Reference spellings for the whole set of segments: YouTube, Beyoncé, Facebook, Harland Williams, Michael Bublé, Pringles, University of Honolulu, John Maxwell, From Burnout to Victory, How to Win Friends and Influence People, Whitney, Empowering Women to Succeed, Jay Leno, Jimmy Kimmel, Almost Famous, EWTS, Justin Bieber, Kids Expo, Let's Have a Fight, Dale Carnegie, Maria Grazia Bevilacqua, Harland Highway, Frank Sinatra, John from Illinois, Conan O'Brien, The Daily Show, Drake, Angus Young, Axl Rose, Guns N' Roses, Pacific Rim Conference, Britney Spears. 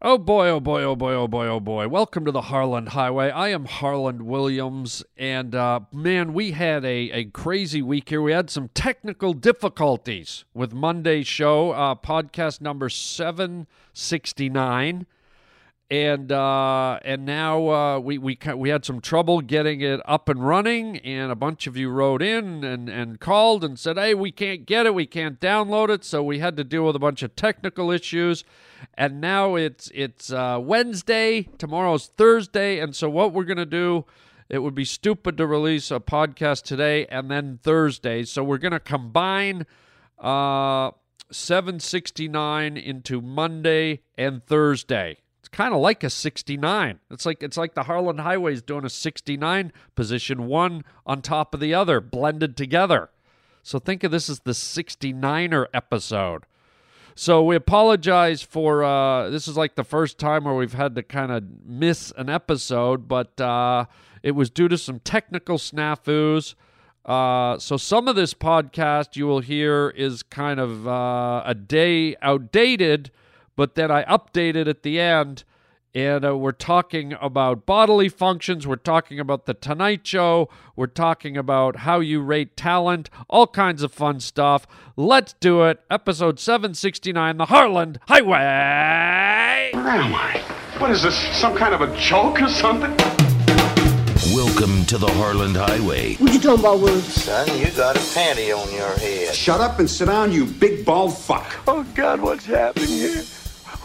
Oh boy, oh boy, oh boy, oh boy, oh boy. Welcome to the Harland Highway. I am Harland Williams, and man, we had a crazy week here. We had some technical difficulties with Monday's show, podcast number 769, and now we had some trouble getting it up and running, and a bunch of you wrote in and called and said, hey, we can't get it, we can't download it, so we had to deal with a bunch of technical issues. And now it's Wednesday, tomorrow's Thursday, and so what we're going to do, it would be stupid to release a podcast today and then Thursday, so we're going to combine 769 into Monday and Thursday. It's kind of like a 69. It's like the Harland Highway is doing a 69 position, one on top of the other, blended together. So think of this as the 69er episode. So we apologize for, this is like the first time where we've had to kind of miss an episode, but it was due to some technical snafus. So some of this podcast you will hear is kind of a day outdated, but then I updated at the end, and we're talking about bodily functions, we're talking about The Tonight Show, we're talking about how you rate talent, all kinds of fun stuff. Let's do it. Episode 769, The Harland Highway! Where am I? What is this, some kind of a joke or something? Welcome to The Harland Highway. What you talking about, Will? Son, you got a panty on your head. Shut up and sit down, you big bald fuck. Oh, God, what's happening here?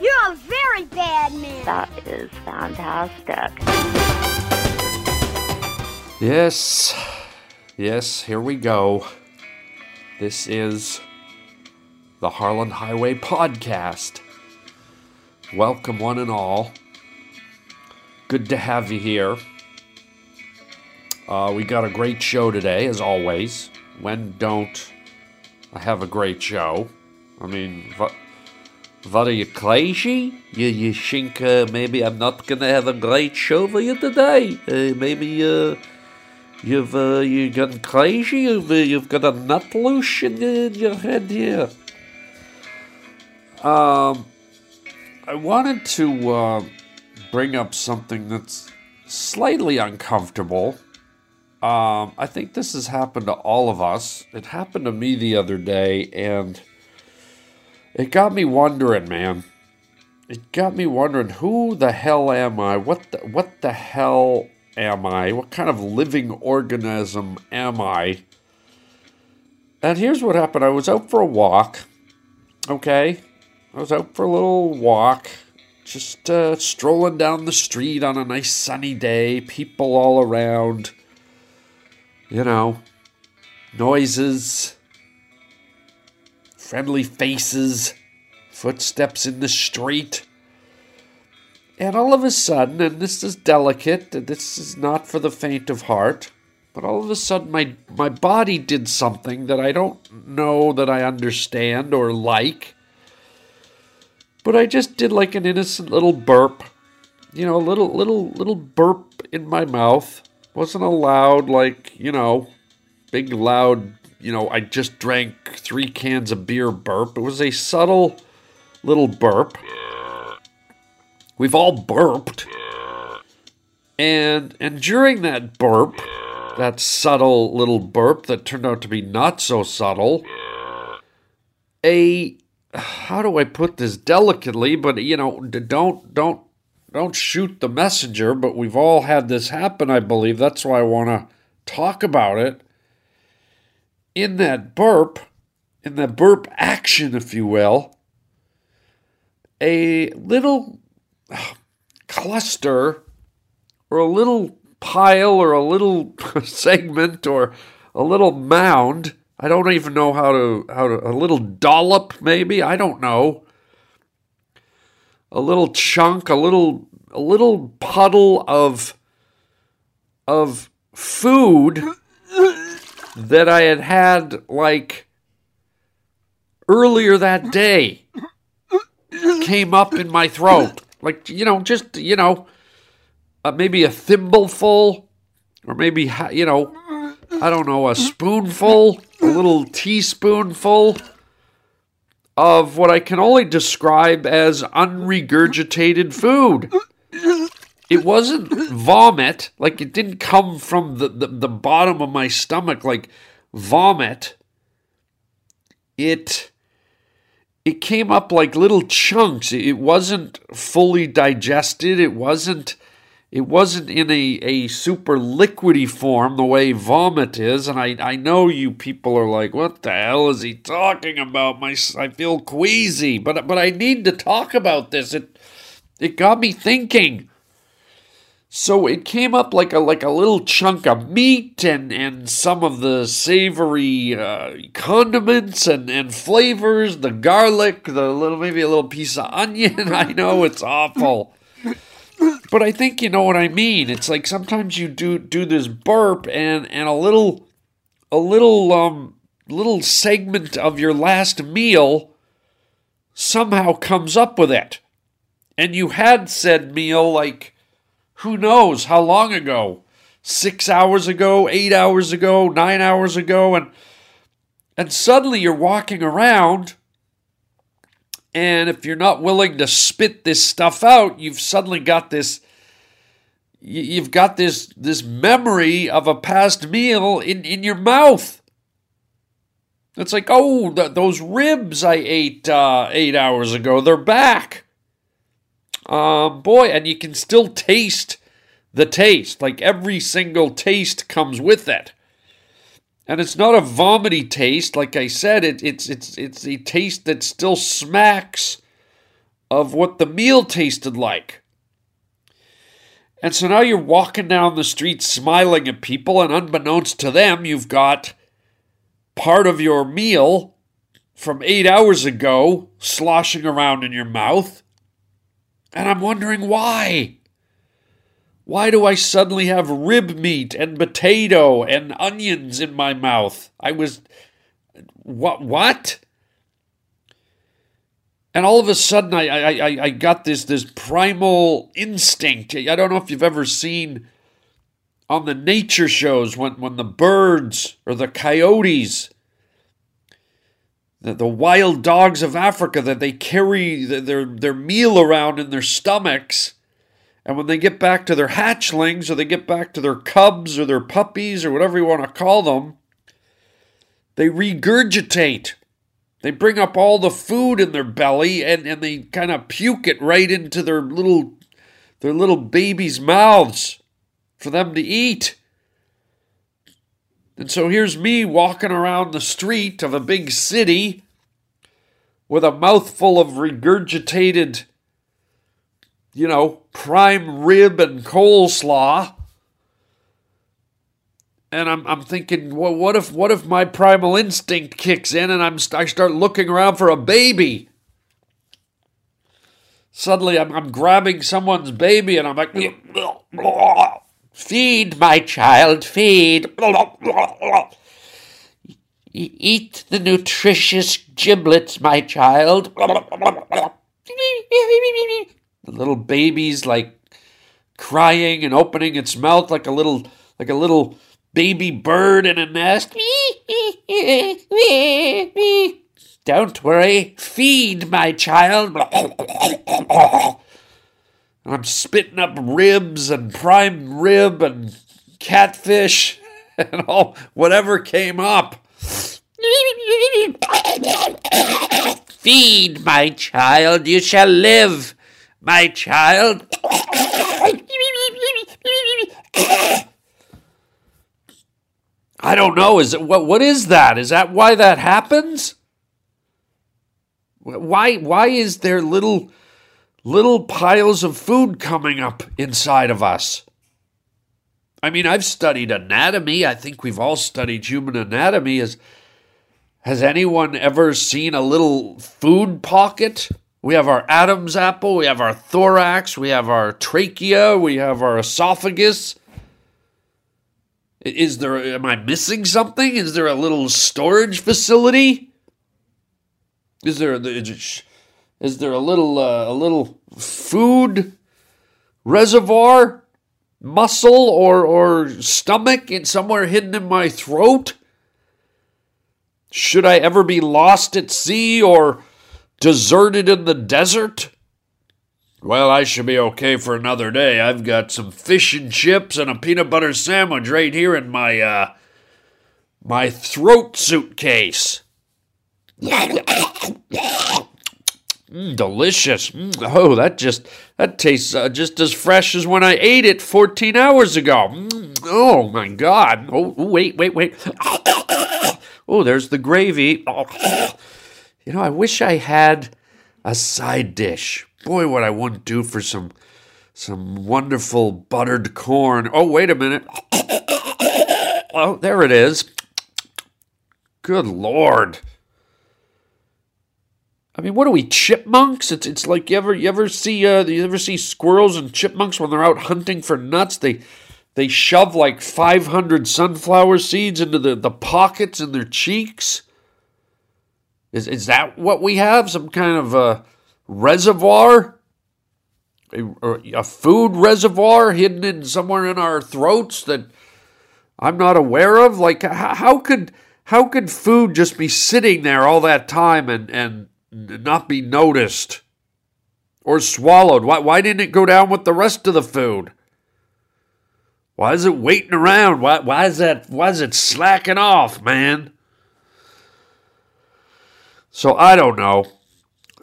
You're a very bad man. That is fantastic. Yes. Yes, here we go. This is the Harland Highway Podcast. Welcome one and all. Good to have you here. We got a great show today, as always. When don't I have a great show? I mean, what are you, crazy? You think maybe I'm not gonna have a great show for you today? Maybe you've gone crazy? You've got a nut loose in your head here? I wanted to bring up something that's slightly uncomfortable. I think this has happened to all of us. It happened to me the other day, and it got me wondering, man. It got me wondering, who the hell am I? What the hell am I? What kind of living organism am I? And here's what happened. I was out for a walk, okay? I was out for a little walk, just strolling down the street on a nice sunny day, people all around, you know, noises, friendly faces, footsteps in the street. And all of a sudden, and this is delicate, and this is not for the faint of heart, but all of a sudden my body did something that I don't know that I understand or like. But I just did like an innocent little burp. You know, a little burp in my mouth. Wasn't a loud, like, you know, big loud, you know, I just drank 3 cans of beer burp. It was a subtle little burp. We've all burped. And during that burp, that subtle little burp that turned out to be not so subtle, how do I put this delicately, but, you know, don't shoot the messenger, but we've all had this happen, I believe. That's why I want to talk about it. In that burp action, if you will, a little cluster or a little pile or a little segment or a little mound, I don't even know how to a little dollop maybe, I don't know, a little chunk, a little little puddle of food that I had had like earlier that day came up in my throat. Like, you know, just, you know, maybe a thimbleful or maybe, you know, I don't know, a spoonful, a little teaspoonful of what I can only describe as unregurgitated food. It wasn't vomit, like it didn't come from the bottom of my stomach like vomit. It came up like little chunks. It wasn't fully digested. It wasn't in a super liquidy form the way vomit is. And I know you people are like, what the hell is he talking about? I feel queasy, but I need to talk about this. It got me thinking. So it came up like a little chunk of meat and some of the savory condiments and flavors, the garlic, maybe a little piece of onion. I know it's awful, but I think you know what I mean. It's like sometimes you do this burp and a little segment of your last meal somehow comes up with it, and you had said meal like, who knows how long ago, 6 hours ago, 8 hours ago, 9 hours ago, and suddenly you're walking around, and if you're not willing to spit this stuff out, you've suddenly got this, this memory of a past meal in your mouth. It's like, oh, those ribs I ate 8 hours ago, they're back. Boy, and you can still taste the taste. Like every single taste comes with it, and it's not a vomity taste. Like I said, it's a taste that still smacks of what the meal tasted like. And so now you're walking down the street smiling at people, and unbeknownst to them, you've got part of your meal from 8 hours ago sloshing around in your mouth. And I'm wondering why. Why do I suddenly have rib meat and potato and onions in my mouth? What? And all of a sudden, I got this primal instinct. I don't know if you've ever seen on the nature shows when the birds or the coyotes, the wild dogs of Africa, that they carry their meal around in their stomachs, and when they get back to their hatchlings or they get back to their cubs or their puppies or whatever you want to call them, they regurgitate. They bring up all the food in their belly and they kind of puke it right into their little babies' mouths for them to eat. And so here's me walking around the street of a big city with a mouthful of regurgitated, you know, prime rib and coleslaw. And I'm thinking, well, what if my primal instinct kicks in and I start looking around for a baby? Suddenly I'm grabbing someone's baby and I'm like, feed, my child, feed. Eat the nutritious giblets, my child. The little baby's like crying and opening its mouth like a little baby bird in a nest. Don't worry, feed, my child. And I'm spitting up ribs and prime rib and catfish and all whatever came up. Feed, my child, you shall live, my child. I don't know. Is it what is that? Is that why that happens? Why is there little piles of food coming up inside of us? I mean, I've studied anatomy. I think we've all studied human anatomy. Has anyone ever seen a little food pocket We have our Adam's apple, we have our thorax, we have our trachea, we have our esophagus. Is there, am I missing something? Is there a little storage facility? Is there a little food reservoir, muscle or stomach in somewhere hidden in my throat? Should I ever be lost at sea or deserted in the desert? Well, I should be okay for another day. I've got some fish and chips and a peanut butter sandwich right here in my my throat suitcase. Delicious. Oh, that tastes just as fresh as when I ate it 14 hours ago. Oh my God. Oh, wait. Oh, there's the gravy. You know, I wish I had a side dish. Boy, what I wouldn't do for some wonderful buttered corn. Oh, wait a minute. Oh, there it is. Good Lord. I mean, what are we, chipmunks? It's like you ever see squirrels and chipmunks when they're out hunting for nuts? They shove like 500 sunflower seeds into the pockets in their cheeks. Is that what we have? Some kind of a reservoir? A food reservoir hidden in somewhere in our throats that I'm not aware of? Like, how could food just be sitting there all that time and not be noticed or swallowed? Why didn't it go down with the rest of the food? Why is it waiting around? Why is it slacking off, man? So I don't know.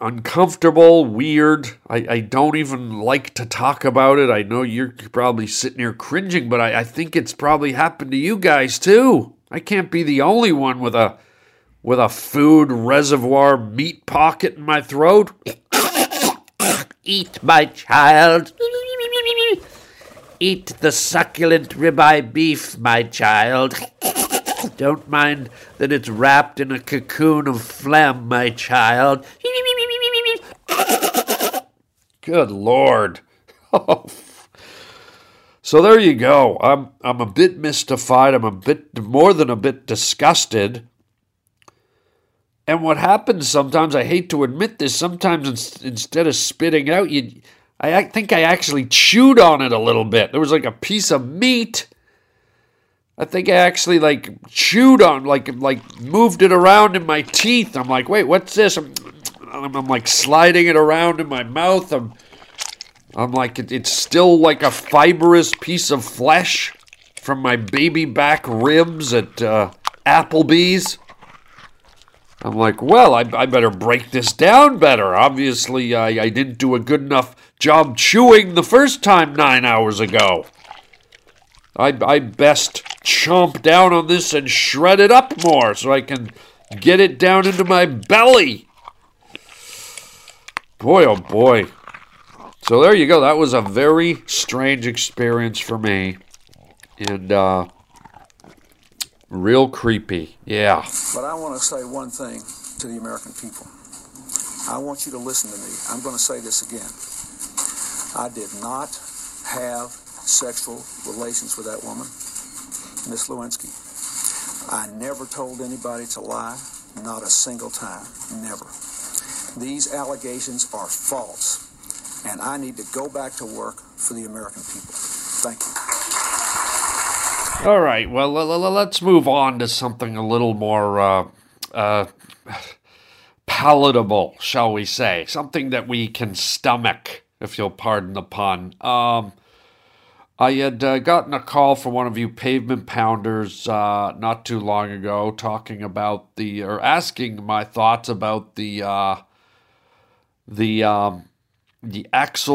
Uncomfortable, weird. I don't even like to talk about it. I know you're probably sitting here cringing, but I think it's probably happened to you guys too. I can't be the only one with a food reservoir meat pocket in my throat. Eat, my child. Eat the succulent ribeye beef, my child. Don't mind that it's wrapped in a cocoon of phlegm, my child. Good Lord. So there you go. I'm a bit mystified. I'm a bit, more than a bit disgusted. And what happens sometimes, I hate to admit this, sometimes instead of spitting out, I think I actually chewed on it a little bit. There was like a piece of meat. I think I actually like chewed on, like moved it around in my teeth. I'm like, wait, what's this? I'm like sliding it around in my mouth. I'm like, it's still like a fibrous piece of flesh from my baby back ribs at Applebee's. I'm like, well, I better break this down better. Obviously, I didn't do a good enough job chewing the first time 9 hours ago. I best chomp down on this and shred it up more so I can get it down into my belly. Boy, oh boy. So there you go. That was a very strange experience for me. And real creepy. Yeah. But I want to say one thing to the American people. I want you to listen to me. I'm going to say this again. I did not have sexual relations with that woman, Miss Lewinsky. I never told anybody to lie, not a single time, never. These allegations are false, and I need to go back to work for the American people. Thank you. All right, well, let's move on to something a little more palatable, shall we say, something that we can stomach, if you'll pardon the pun. I had gotten a call from one of you pavement pounders not too long ago talking about asking my thoughts about the Axl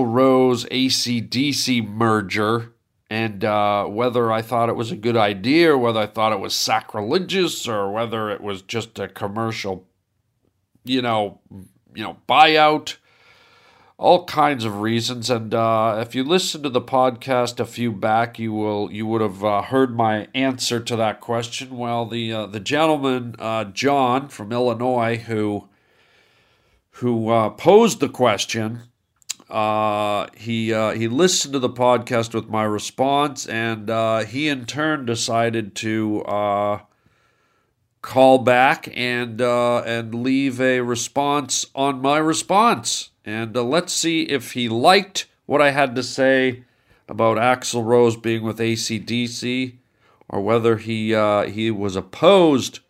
Rose AC/DC merger and whether I thought it was a good idea or whether I thought it was sacrilegious or whether it was just a commercial, buyout. All kinds of reasons, and if you listened to the podcast a few back, you would have heard my answer to that question. Well, the gentleman John from Illinois, who who posed the question. He listened to the podcast with my response, and he in turn decided to call back and leave a response on my response. And let's see if he liked what I had to say about Axl Rose being with AC/DC, or whether he was opposed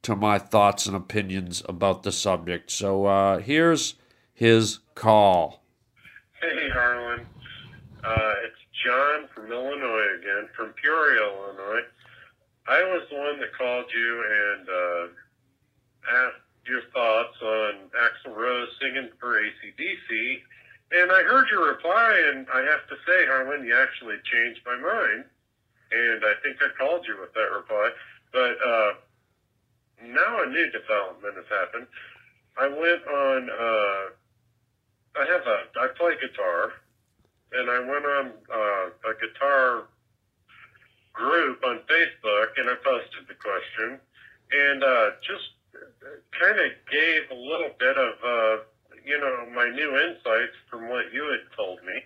to my thoughts and opinions about the subject. So here's his call. Hey, Harlan. It's John from Illinois again, from Peoria, Illinois. I was the one that called you and asked your thoughts on Axl Rose singing for AC/DC, and I heard your reply, and I have to say, Harlan, you actually changed my mind, and I think I called you with that reply, but now a new development has happened. I went on... I play guitar, and I went on a guitar group on Facebook, and I posted the question, and just kind of gave a little bit of, my new insights from what you had told me,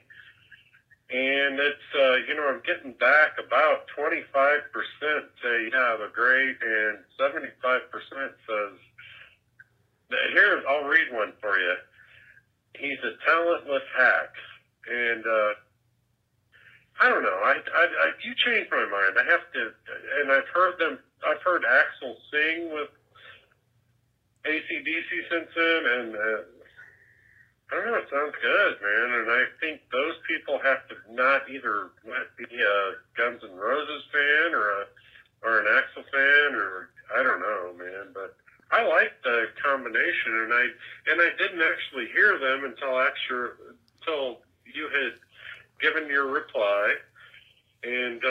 and it's, I'm getting back about 25% say, yeah, they're great, and 75% says, here, I'll read one for you. He's a talentless hack, and I don't know. I you changed my mind. I have to, and I've heard Axl sing with AC/DC since then, and I don't know. It sounds good, man. And I think those people have to not either be a Guns N' Roses fan or an Axl fan, or I don't know, man, but. I liked the combination, and I didn't actually hear them until you had given your reply and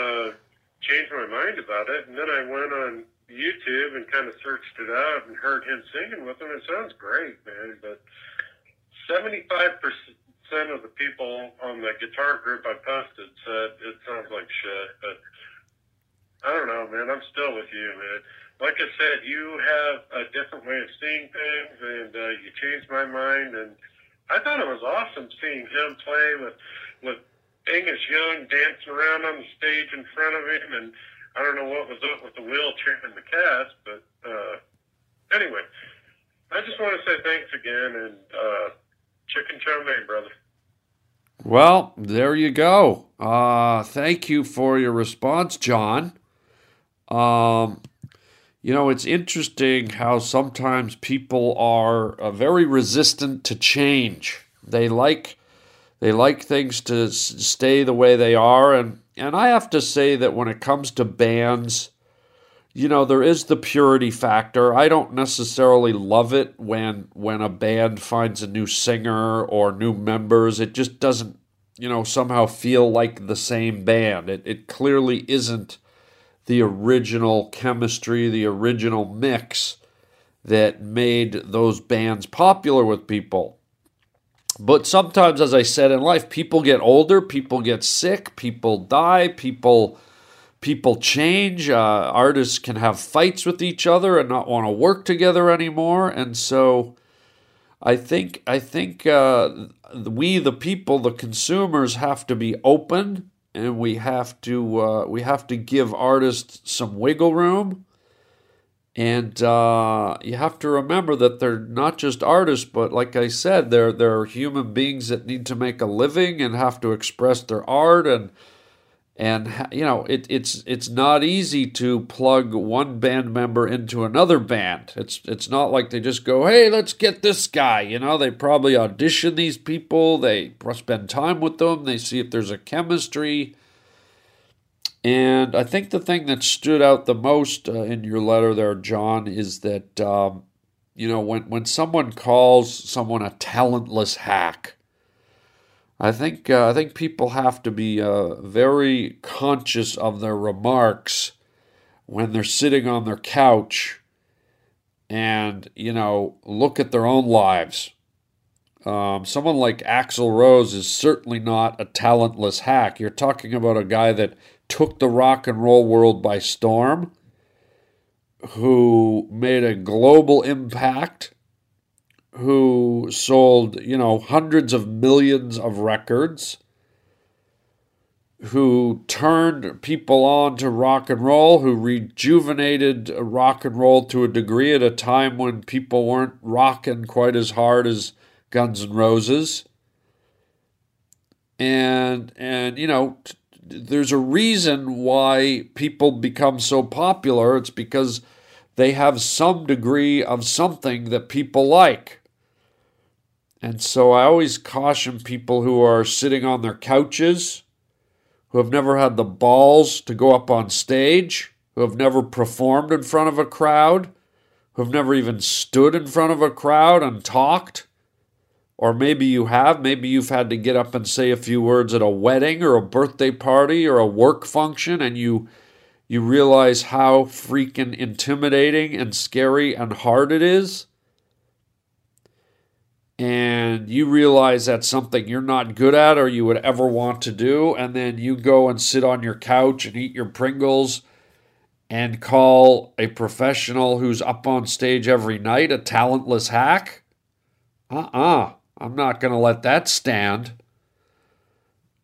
changed my mind about it. And then I went on YouTube and kind of searched it out and heard him singing with them. It sounds great, man. But 75% of the people on the guitar group I posted said it sounds like shit. But I don't know, man. I'm still with you, man. Like I said, you have a different way of seeing things, and you changed my mind. And I thought it was awesome seeing him play with Angus Young dancing around on the stage in front of him. And I don't know what was up with the wheelchair and the cast, but anyway, I just want to say thanks again, and chicken chow mein, brother. Well, there you go. Thank you for your response, John. It's interesting how sometimes people are very resistant to change. They like things to stay the way they are. And I have to say that when it comes to bands, there is the purity factor. I don't necessarily love it when a band finds a new singer or new members. It just doesn't, somehow feel like the same band. It clearly isn't the original chemistry, the original mix that made those bands popular with people. But sometimes, as I said, in life, people get older, people get sick, people die, people change. Artists can have fights with each other and not want to work together anymore. And so I think we, the people, the consumers, have to be open. And we have to give artists some wiggle room, and you have to remember that they're not just artists, but like I said, they're human beings that need to make a living and have to express their art, and it's not easy to plug one band member into another band. It's not like they just go, hey, let's get this guy. They probably audition these people, they spend time with them, they see if there's a chemistry. And I think the thing that stood out the most in your letter there, John, is that when someone calls someone a talentless hack, I think people have to be very conscious of their remarks when they're sitting on their couch and, look at their own lives. Someone like Axl Rose is certainly not a talentless hack. You're talking about a guy that took the rock and roll world by storm, who made a global impact, who sold, you know, hundreds of millions of records, who turned people on to rock and roll, who rejuvenated rock and roll to a degree at a time when people weren't rocking quite as hard as Guns N' Roses. And you know, there's a reason why people become so popular. It's because they have some degree of something that people like. And so I always caution people who are sitting on their couches, who have never had the balls to go up on stage, who have never performed in front of a crowd, who have never even stood in front of a crowd and talked. Or maybe you have. Maybe you've had to get up and say a few words at a wedding or a birthday party or a work function, and you realize how freaking intimidating and scary and hard it is. And you realize that's something you're not good at or you would ever want to do. And then you go and sit on your couch and eat your Pringles and call a professional who's up on stage every night a talentless hack. I'm not going to let that stand.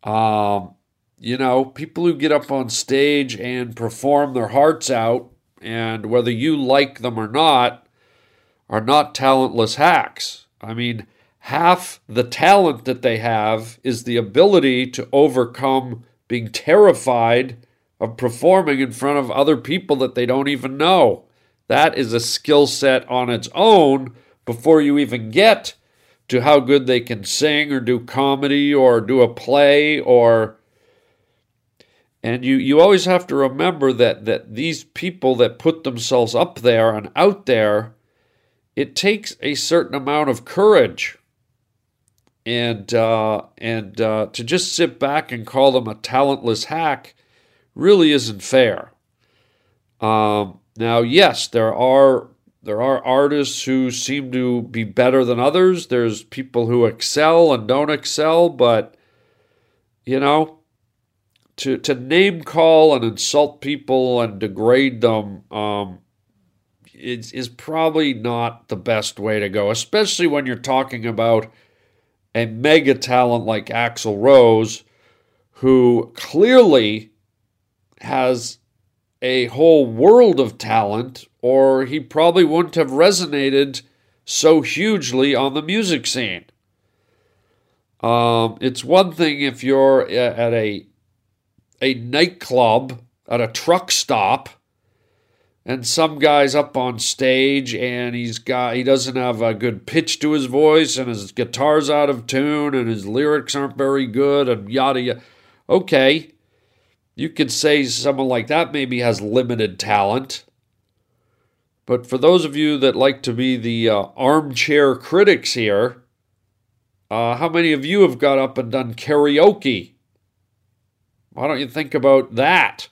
You know, people who get up on stage and perform their hearts out, and whether you like them or not, are not talentless hacks. I mean, half the talent that they have is the ability to overcome being terrified of performing in front of other people that they don't even know. That is a skill set on its own before you even get to how good they can sing or do comedy or do a play or... And you always have to remember that these people that put themselves up there and out there, it takes a certain amount of courage. And to just sit back and call them a talentless hack really isn't fair. Now, yes, there are artists who seem to be better than others. There's people who excel and don't excel, but, you know... To name call and insult people and degrade them is probably not the best way to go, especially when you're talking about a mega talent like Axl Rose, who clearly has a whole world of talent, or he probably wouldn't have resonated so hugely on the music scene. It's one thing if you're at a nightclub at a truck stop and some guy's up on stage and he doesn't have a good pitch to his voice and his guitar's out of tune and his lyrics aren't very good and yada yada. Okay, you could say someone like that maybe has limited talent. But for those of you that like to be the armchair critics here, how many of you have got up and done karaoke? Why don't you think about that?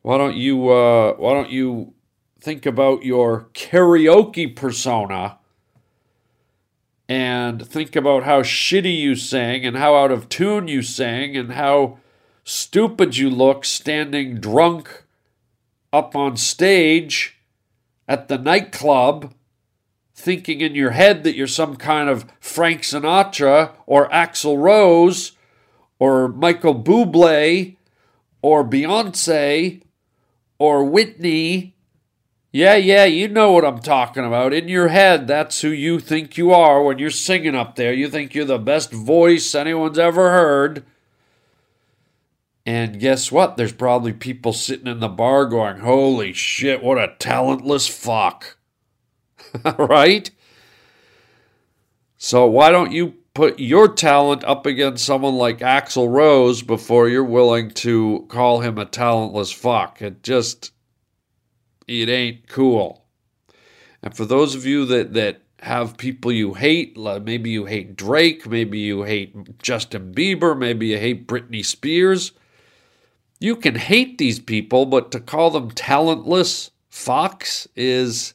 Why don't you think about your karaoke persona and think about how shitty you sing and how out of tune you sing and how stupid you look standing drunk up on stage at the nightclub thinking in your head that you're some kind of Frank Sinatra or Axl Rose or Michael Bublé, or Beyoncé, or Whitney. Yeah, you know what I'm talking about. In your head, that's who you think you are when you're singing up there. You think you're the best voice anyone's ever heard. And guess what? There's probably people sitting in the bar going, holy shit, what a talentless fuck. Right? So why don't you put your talent up against someone like Axl Rose before you're willing to call him a talentless fuck? It ain't cool. And for those of you that have people you hate, maybe you hate Drake, maybe you hate Justin Bieber, maybe you hate Britney Spears, you can hate these people, but to call them talentless fucks is...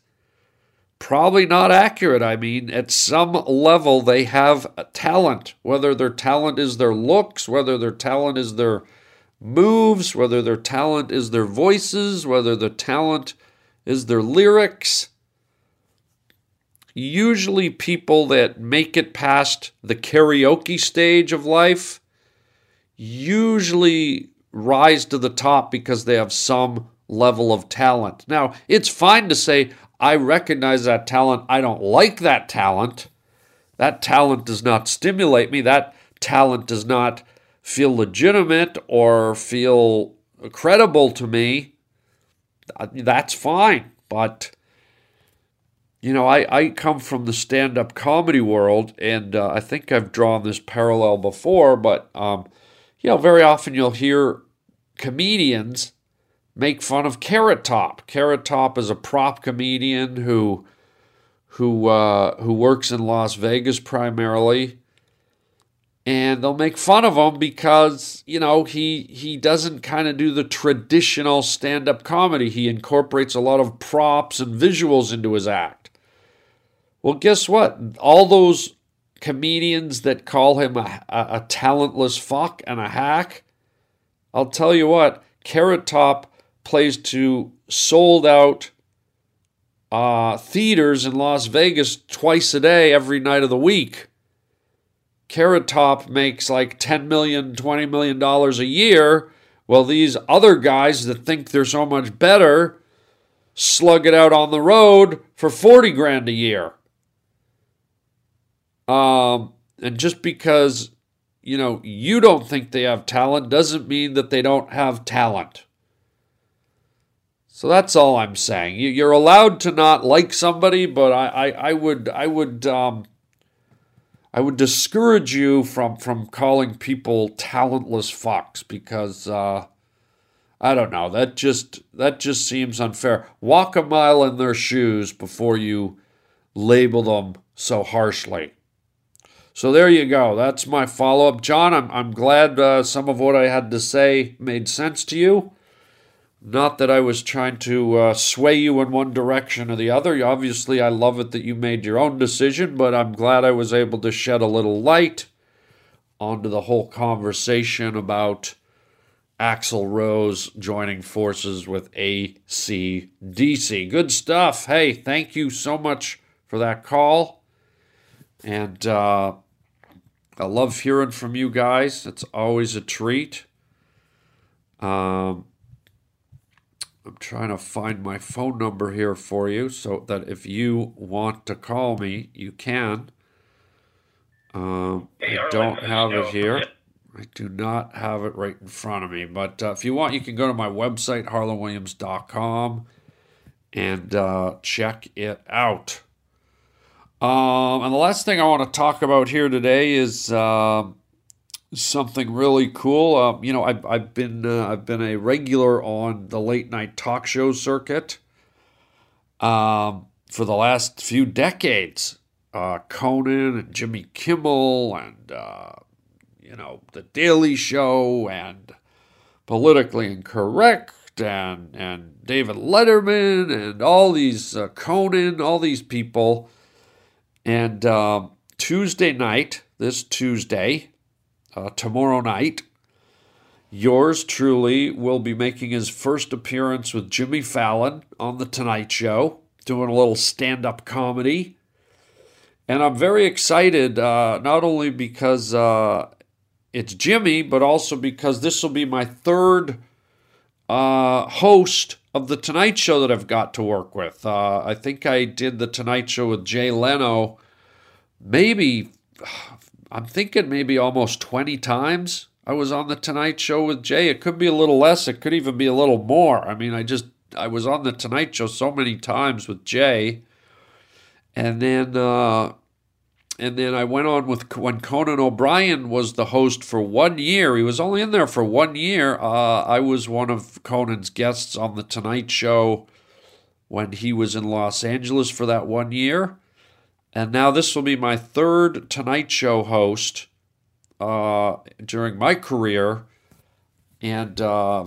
probably not accurate. I mean, at some level, they have a talent, whether their talent is their looks, whether their talent is their moves, whether their talent is their voices, whether their talent is their lyrics. usually people that make it past the karaoke stage of life usually rise to the top because they have some level of talent. Now, it's fine to say, I recognize that talent. I don't like that talent. That talent does not stimulate me. That talent does not feel legitimate or feel credible to me. That's fine. But, you know, I come from the stand-up comedy world, and I think I've drawn this parallel before, but, you know, very often you'll hear comedians make fun of Carrot Top. Carrot Top is a prop comedian who works in Las Vegas primarily, and they'll make fun of him because, you know, he doesn't kind of do the traditional stand-up comedy. He incorporates a lot of props and visuals into his act. Well, guess what? All those comedians that call him a talentless fuck and a hack, I'll tell you what, Carrot Top plays to sold-out theaters in Las Vegas twice a day, every night of the week. Carrot Top makes like $10 million, $20 million a year. Well, these other guys that think they're so much better slug it out on the road for $40,000 a year. And just because, you know, you don't think they have talent doesn't mean that they don't have talent. So that's all I'm saying. You're allowed to not like somebody, but I would discourage you from calling people talentless fucks because I don't know, that just seems unfair. Walk a mile in their shoes before you label them so harshly. So there you go. That's my follow-up, John. I'm glad some of what I had to say made sense to you. Not that I was trying to sway you in one direction or the other. Obviously, I love it that you made your own decision, but I'm glad I was able to shed a little light onto the whole conversation about Axl Rose joining forces with AC/DC. Good stuff. Hey, thank you so much for that call. And I love hearing from you guys. It's always a treat. I'm trying to find my phone number here for you so that if you want to call me, you can. I don't have it here. I do not have it right in front of me. But if you want, you can go to my website, harlandwilliams.com, and check it out. And the last thing I want to talk about here today is something really cool. You know, I've been a regular on the late night talk show circuit for the last few decades. Conan and Jimmy Kimmel and you know, The Daily Show and Politically Incorrect and David Letterman and all these Conan, all these people. And Tuesday night, this Tuesday. Tomorrow night, yours truly will be making his first appearance with Jimmy Fallon on The Tonight Show, doing a little stand-up comedy. And I'm very excited, not only because it's Jimmy, but also because this will be my third host of The Tonight Show that I've got to work with. I think I did The Tonight Show with Jay Leno maybe... I'm thinking maybe almost 20 times I was on The Tonight Show with Jay. It could be a little less. It could even be a little more. I mean, I was on The Tonight Show so many times with Jay. And then I went on with, when Conan O'Brien was the host for 1 year, he was only in there for 1 year. I was one of Conan's guests on The Tonight Show when he was in Los Angeles for that 1 year. And now this will be my third Tonight Show host during my career, and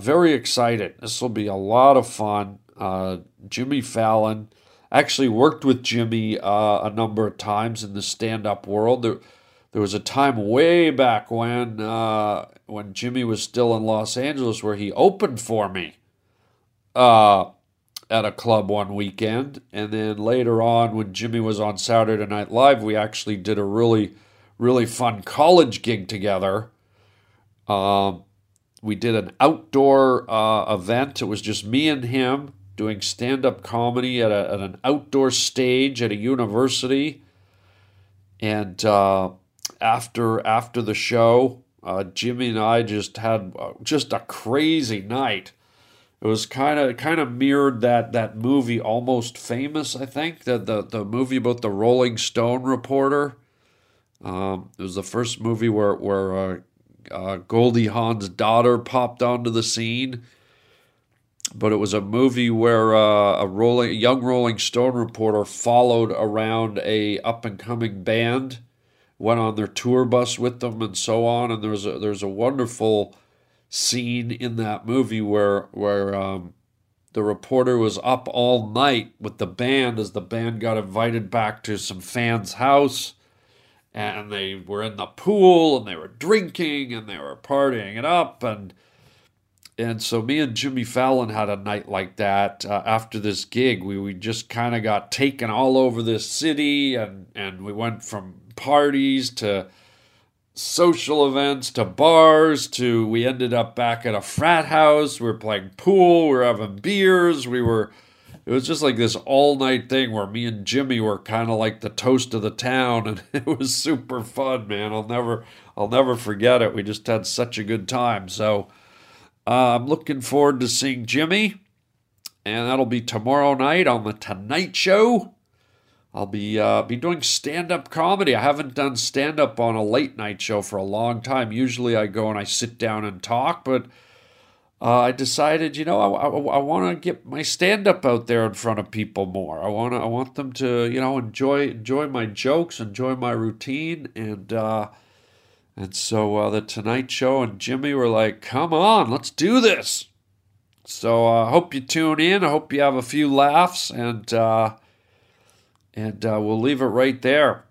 very excited. This will be a lot of fun. Jimmy Fallon, actually worked with Jimmy a number of times in the stand-up world. There was a time way back when Jimmy was still in Los Angeles where he opened for me at a club one weekend. And then later on, when Jimmy was on Saturday Night Live, we actually did a really, really fun college gig together. We did an outdoor event. It was just me and him doing stand-up comedy at an outdoor stage at a university. And after the show, Jimmy and I just had just a crazy night. It was kind of mirrored that movie Almost Famous, I think, the movie about the Rolling Stone reporter. It was the first movie where Goldie Hawn's daughter popped onto the scene. But it was a movie where a young Rolling Stone reporter followed around a up-and-coming band, went on their tour bus with them, and so on. And there's a wonderful scene in that movie where the reporter was up all night with the band as the band got invited back to some fans' house. And they were in the pool, and they were drinking, and they were partying it up, and so me and Jimmy Fallon had a night like that after this gig. We just kind of got taken all over this city, and we went from parties to social events to bars to we ended up back at a frat house. We were playing pool. We were having beers. It was just like this all-night thing where me and Jimmy were kind of like the toast of the town, and it was super fun, man. I'll never forget it. We just had such a good time, so... I'm looking forward to seeing Jimmy, and that'll be tomorrow night on The Tonight Show. I'll be doing stand-up comedy. I haven't done stand-up on a late-night show for a long time. Usually I go and I sit down and talk, but I decided, I want to get my stand-up out there in front of people more. I want them to, enjoy my jokes, enjoy my routine, And so The Tonight Show and Jimmy were like, come on, let's do this. So I hope you tune in. I hope you have a few laughs. And we'll leave it right there.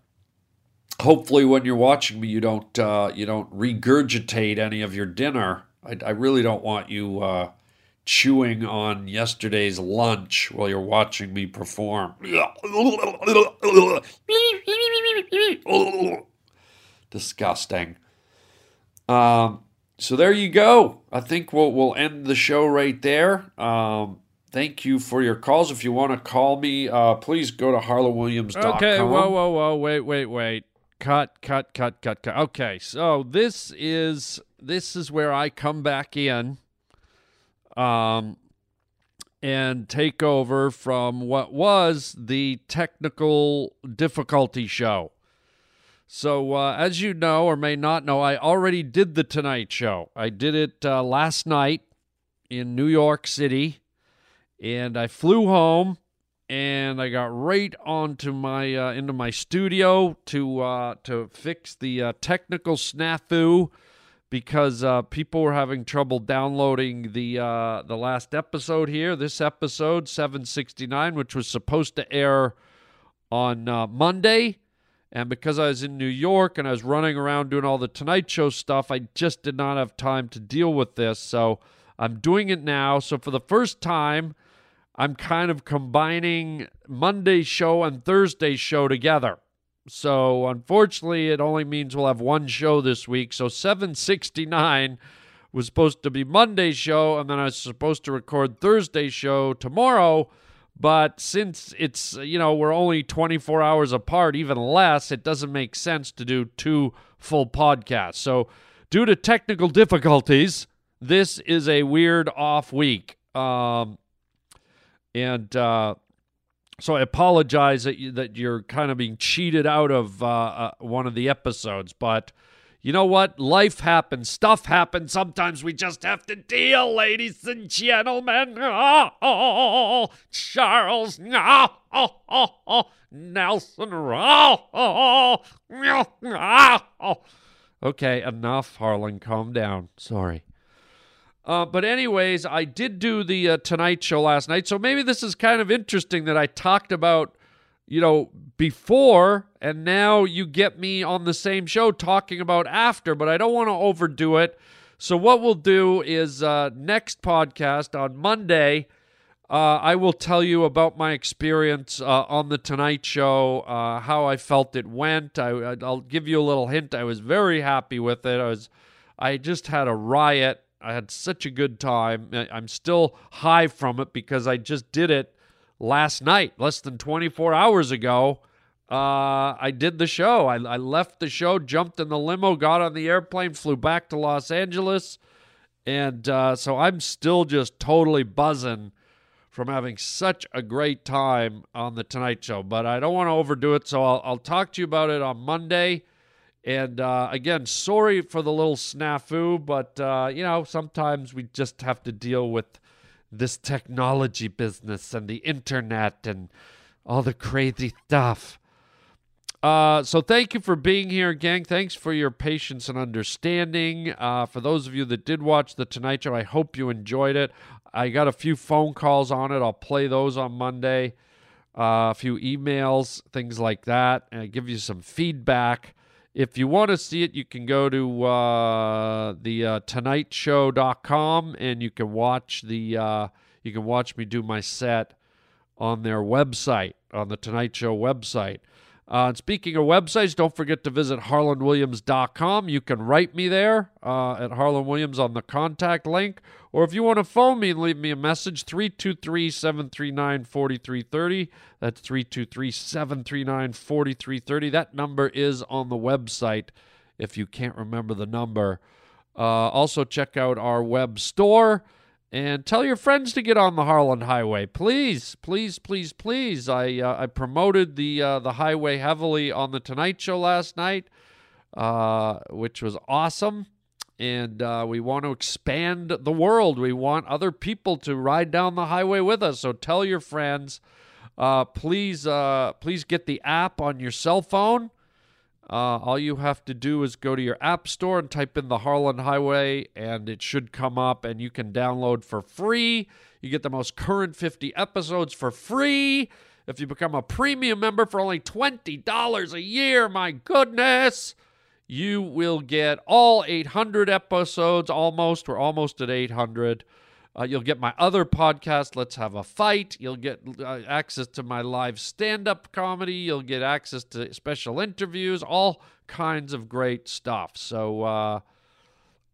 Hopefully when you're watching me, you don't regurgitate any of your dinner. I really don't want you chewing on yesterday's lunch while you're watching me perform. Disgusting. So there you go. I think we'll end the show right there. Thank you for your calls. If you want to call me, please go to harlandwilliams.com. Okay, whoa, wait. Cut. Okay, so this is where I come back in and take over from what was the technical difficulty show. So as you know or may not know, I already did The Tonight Show. I did it last night in New York City, and I flew home, and I got right onto my into my studio to fix the technical snafu because people were having trouble downloading the last episode here. This episode 769, which was supposed to air on Monday. And because I was in New York and I was running around doing all the Tonight Show stuff, I just did not have time to deal with this. So I'm doing it now. So for the first time, I'm kind of combining Monday's show and Thursday's show together. So unfortunately, it only means we'll have one show this week. So 769 was supposed to be Monday's show, and then I was supposed to record Thursday's show tomorrow. But since it's, we're only 24 hours apart, even less, it doesn't make sense to do two full podcasts. So due to technical difficulties, this is a weird off week. So I apologize that you're kind of being cheated out of one of the episodes. But you know what? Life happens. Stuff happens. Sometimes we just have to deal, ladies and gentlemen. Oh, Charles Nelson. Okay, enough, Harlan. Calm down. Sorry. But anyways, I did do the Tonight Show last night, so maybe this is kind of interesting that I talked about before, and now you get me on the same show talking about after, but I don't want to overdo it. So what we'll do is next podcast on Monday, I will tell you about my experience on The Tonight Show, how I felt it went. I'll give you a little hint. I was very happy with it. I just had a riot. I had such a good time. I'm still high from it because I just did it last night, less than 24 hours ago. I did the show. I left the show, jumped in the limo, got on the airplane, flew back to Los Angeles. And so I'm still just totally buzzing from having such a great time on The Tonight Show. But I don't want to overdo it, so I'll talk to you about it on Monday. And again, sorry for the little snafu, but you know, sometimes we just have to deal with this technology business and the internet and all the crazy stuff. So thank you for being here, gang. Thanks for your patience and understanding. For those of you that did watch The Tonight Show, I hope you enjoyed it. I got a few phone calls on it. I'll play those on Monday. A few emails, things like that, and I'll give you some feedback. If you want to see it, you can go to thetonightshow.com and you can watch you can watch me do my set on their website, on The Tonight Show website. And speaking of websites, don't forget to visit harlandwilliams.com. You can write me there at Harland Williams on the contact link. Or if you want to phone me and leave me a message, 323-739-4330. That's 323-739-4330. That number is on the website if you can't remember the number. Also, check out our web store. And tell your friends to get on the Harland Highway, please, please, please, please. I promoted the highway heavily on The Tonight Show last night, which was awesome. And we want to expand the world. We want other people to ride down the highway with us. So tell your friends, please get the app on your cell phone. All you have to do is go to your app store and type in the Harland Highway, and it should come up, and you can download for free. You get the most current 50 episodes for free. If you become a premium member for only $20 a year, my goodness, you will get all 800 episodes almost. We're almost at 800. You'll get my other podcast, Let's Have a Fight. You'll get access to my live stand-up comedy. You'll get access to special interviews, all kinds of great stuff. So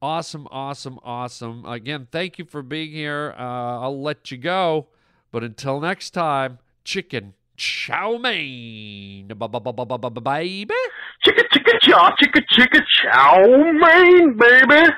awesome, awesome, awesome. Again, thank you for being here. I'll let you go. But until next time, chicken chow mein. Baby. Chicka, chicka, chow, chicka, chicka, chow mein, baby.